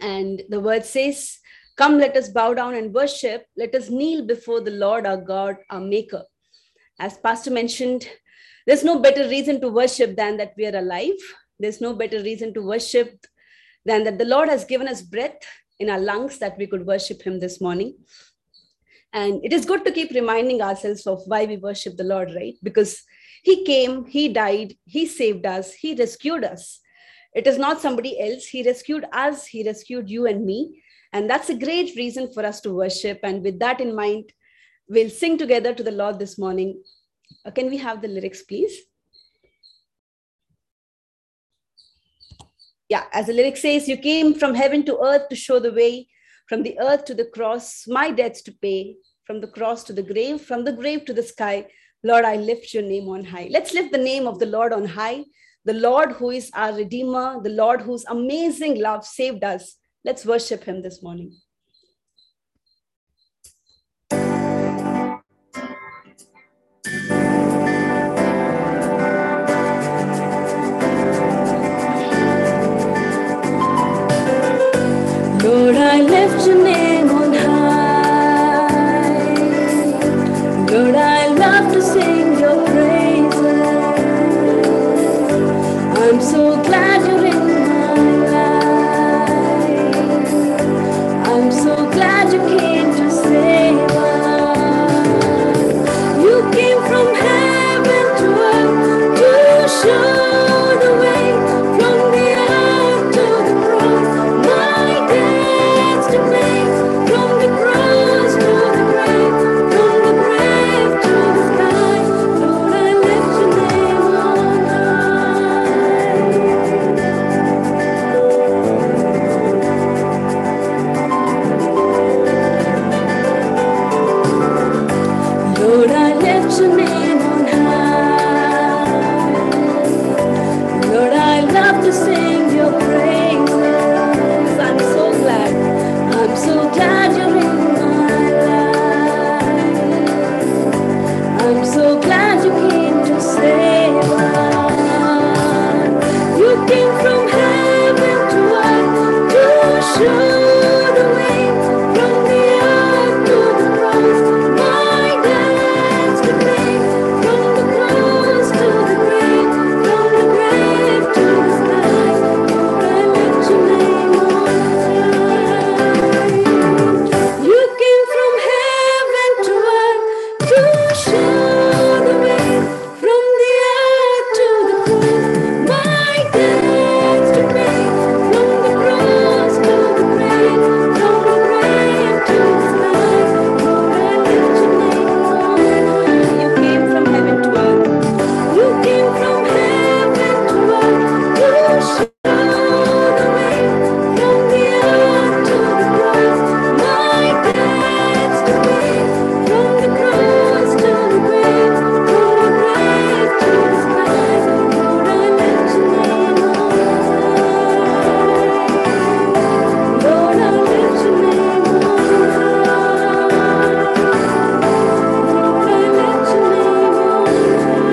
And the word says, "Come, let us bow down and worship. Let us kneel before the Lord our God, our Maker." As Pastor mentioned, there's no better reason to worship than that we are alive. There's no better reason to worship than that the Lord has given us breath in our lungs that we could worship him this morning. And it is good to keep reminding ourselves of why we worship the Lord, right? Because he came, he died, he saved us, he rescued us. It is not somebody else. He rescued us. He rescued you and me. And that's a great reason for us to worship. And with that in mind, we'll sing together to the Lord this morning. Can we have the lyrics, please? Yeah, as the lyric says, "You came from heaven to earth to show the way, from the earth to the cross, my debts to pay, from the cross to the grave, from the grave to the sky. Lord, I lift your name on high." Let's lift the name of the Lord on high. The Lord who is our Redeemer, the Lord whose amazing love saved us. Let's worship him this morning. Lord, I lift your name on high. Lord, I love to sing your praise. I'm so glad you're in my life. I'm so glad you came to save us. You came from heaven to earth to show the way, from the earth to the cross, my debts to pay, from the cross to the grave, from the grave to the sky. Lord, I lift your name on high. Lord, I lift your name on high. Lord, I love to sing your praises. I'm so glad. I'm so glad you're in my life. I'm so glad you came to save us. You came from heaven to earth to show the way, from the earth to the cross, my debts to pay, from the cross to the grave, from the grave to the sky. Lord, I lift your name on high. You came from heaven to earth to show the way, from the earth to the cross, my debts to pay, from the cross to the grave, from the grave to the sky. Lord, I lift your name on high. You came from heaven to earth. You came from heaven to earth to show the way, from the earth to the cross, my debts to pay, from the cross to the grave, from the grave to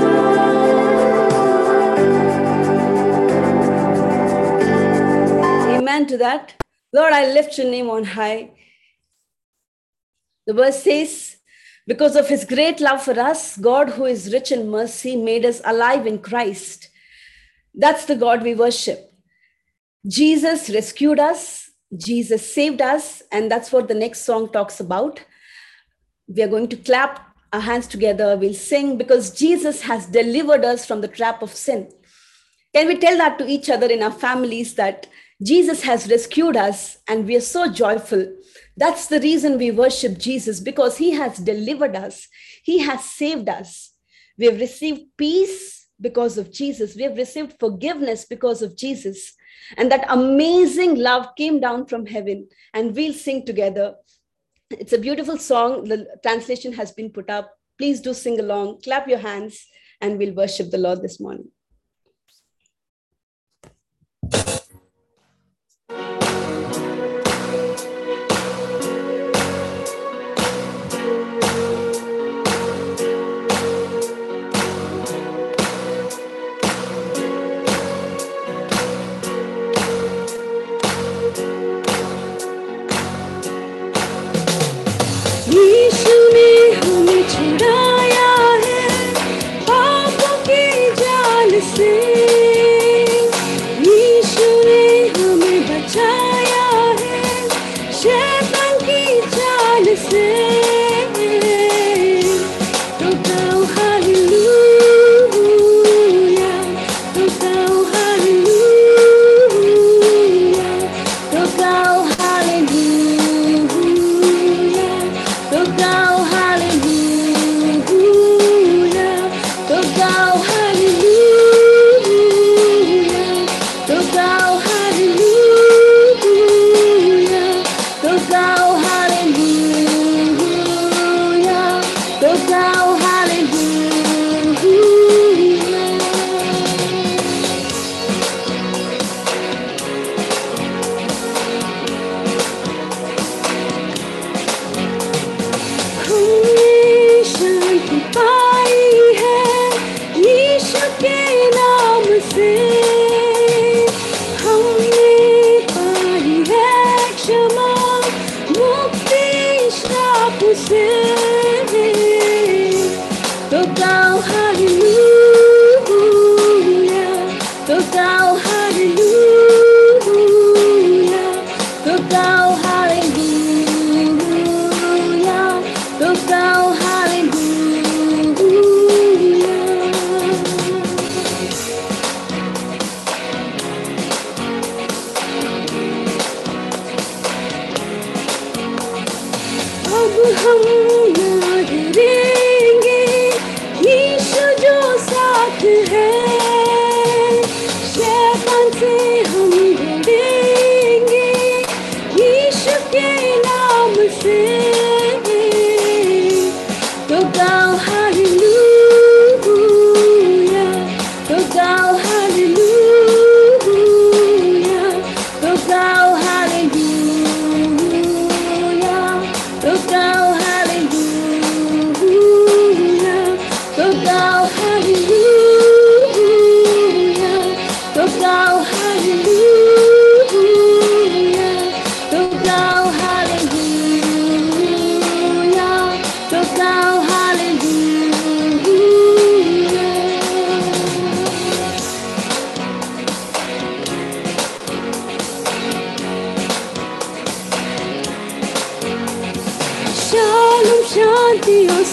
the sky. Lord, I lift your name on high. Lord, I lift your name on high. Lord, I lift your name on high. Amen to that. Lord, I lift your name on high. The verse says, "Because of his great love for us, God, who is rich in mercy, made us alive in Christ." That's the God we worship. Jesus rescued us, Jesus saved us, and that's what the next song talks about. We are going to clap our hands together. We'll sing, "Because Jesus has delivered us from the trap of sin." Can we tell that to each other in our families, that Jesus has rescued us and we are so joyful? That's the reason we worship Jesus, because he has delivered us. He has saved us. We have received peace because of Jesus. We have received forgiveness because of Jesus. And that amazing love came down from heaven, and we'll sing together. It's a beautiful song. The translation has been put up. Please do sing along, clap your hands, and we'll worship the Lord this morning.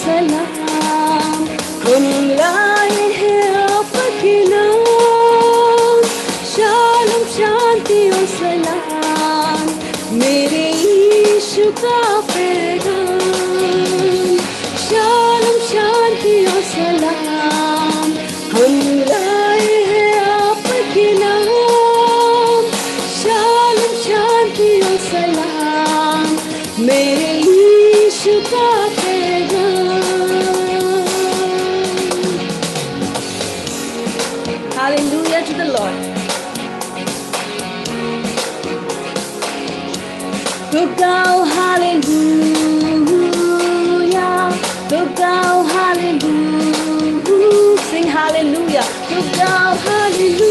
Salam, Kullaye Afakina. Shalom, Shanti, O Salam, Mere Yeshu ka paigham. Shalom, Shanti, O Salam, Kullaye Afakina. Shalom, Shanti, O Salam, Mere Yeshu ka paigham. Hallelujah to the Lord. To thou hallelujah, sing hallelujah. To thou hallelujah,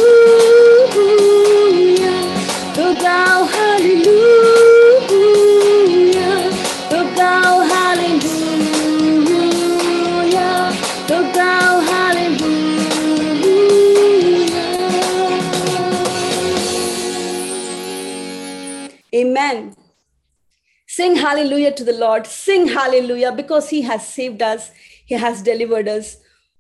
to thou hallelujah, to thou hallelujah, to thou hallelujah. Amen. Sing hallelujah to the Lord. Sing hallelujah because he has saved us. He has delivered us.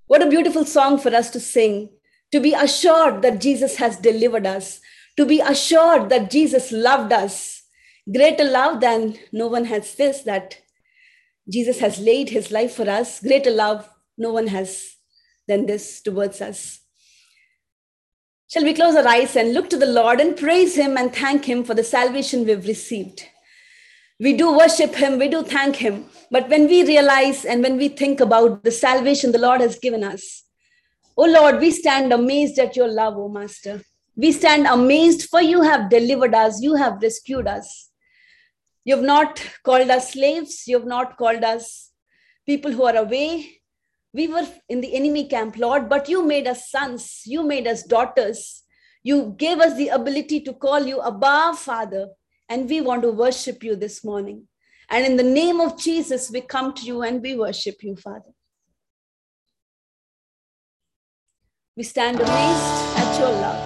What a beautiful song for us to sing, to be assured that Jesus has delivered us, to be assured that Jesus loved us. Greater love than no one has this, that Jesus has laid his life for us. Greater love no one has than this towards us. Shall we close our eyes and look to the Lord and praise him and thank him for the salvation we've received? We do worship him, we do thank him. But when we realize and when we think about the salvation the Lord has given us, oh Lord, we stand amazed at your love, oh Master. We stand amazed, for you have delivered us, you have rescued us. You have not called us slaves, you have not called us people who are away. We were in the enemy camp, Lord, but you made us sons. You made us daughters. You gave us the ability to call you Abba, Father, and we want to worship you this morning. And in the name of Jesus, we come to you and we worship you, Father. We stand amazed at your love.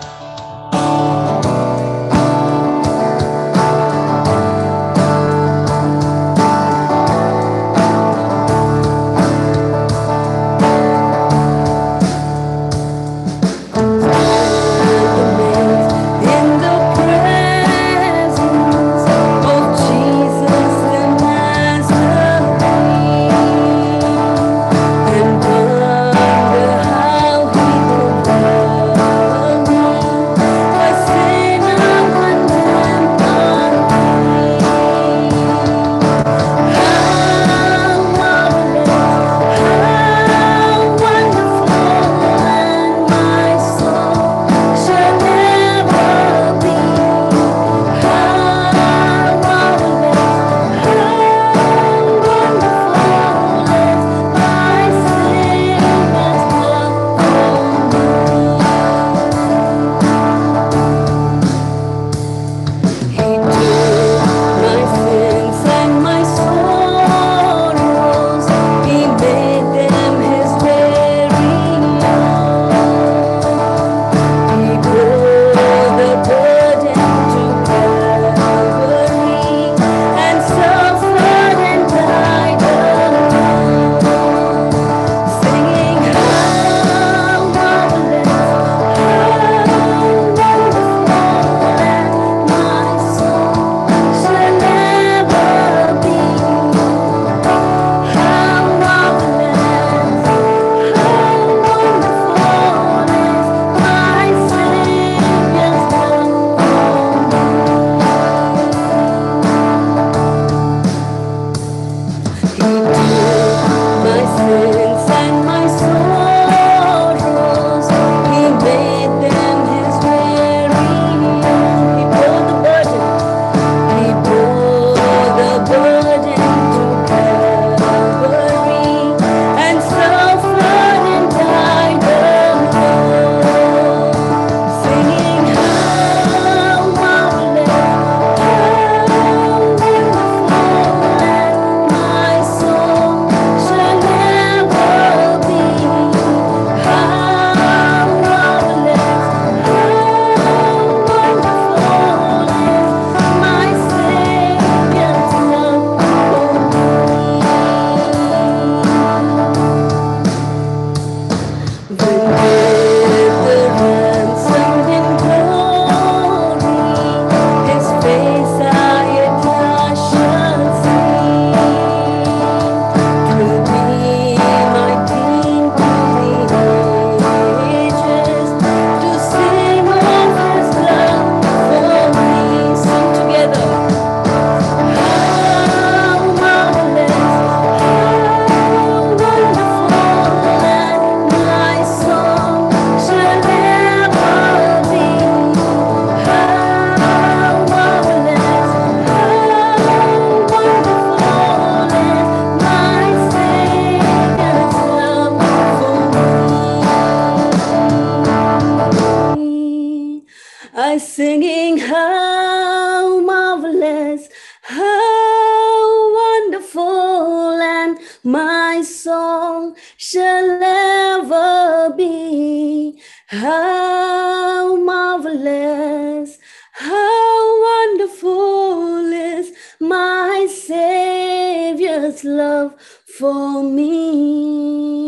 my song shall ever be. How marvelous, how wonderful is my Savior's love for me.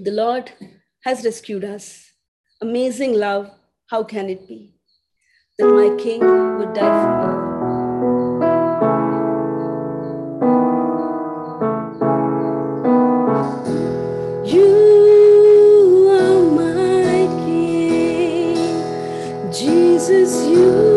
The Lord has rescued us. Amazing love, how can it be? That my King would die for me. Jesus, you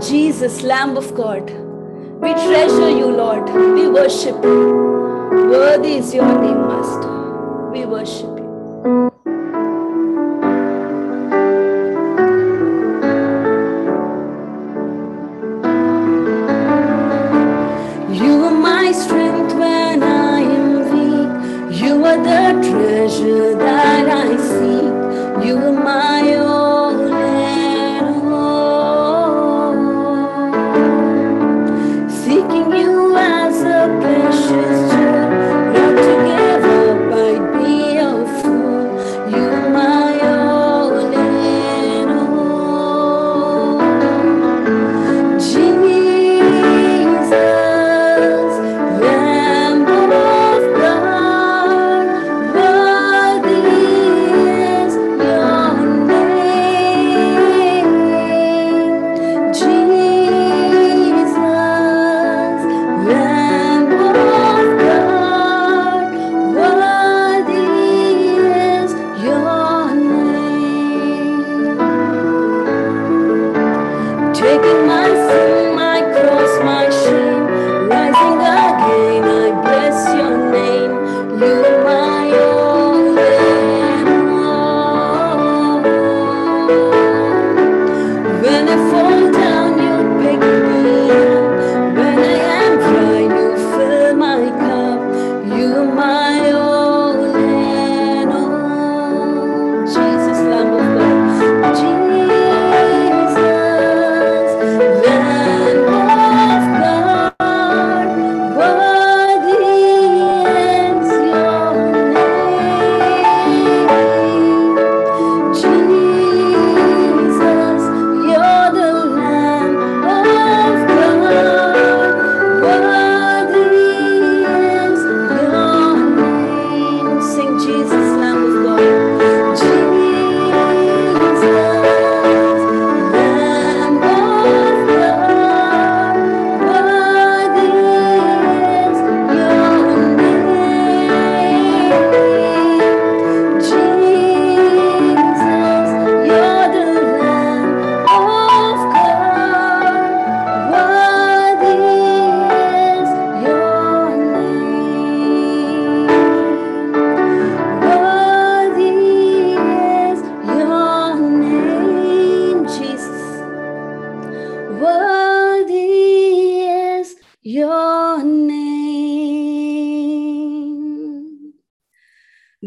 Jesus, Lamb of God, we treasure you, Lord. We worship you. Worthy is your name, Master. We worship you.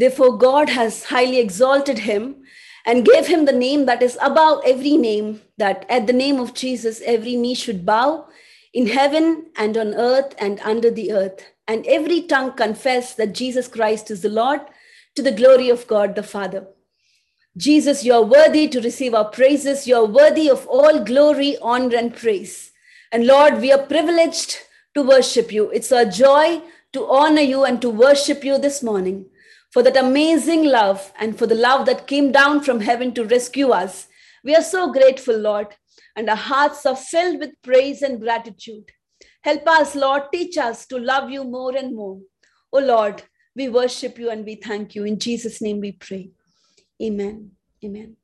Therefore, God has highly exalted him and gave him the name that is above every name, that at the name of Jesus, every knee should bow in heaven and on earth and under the earth, and every tongue confess that Jesus Christ is the Lord, to the glory of God the Father. Jesus, you are worthy to receive our praises. You are worthy of all glory, honor, and praise. And Lord, we are privileged to worship you. It's our joy to honor you and to worship you this morning for that amazing love and for the love that came down from heaven to rescue us. We are so grateful, Lord, and our hearts are filled with praise and gratitude. Help us, Lord, teach us to love you more and more. Oh, Lord, we worship you and we thank you. In Jesus' name we pray. Amen. Amen.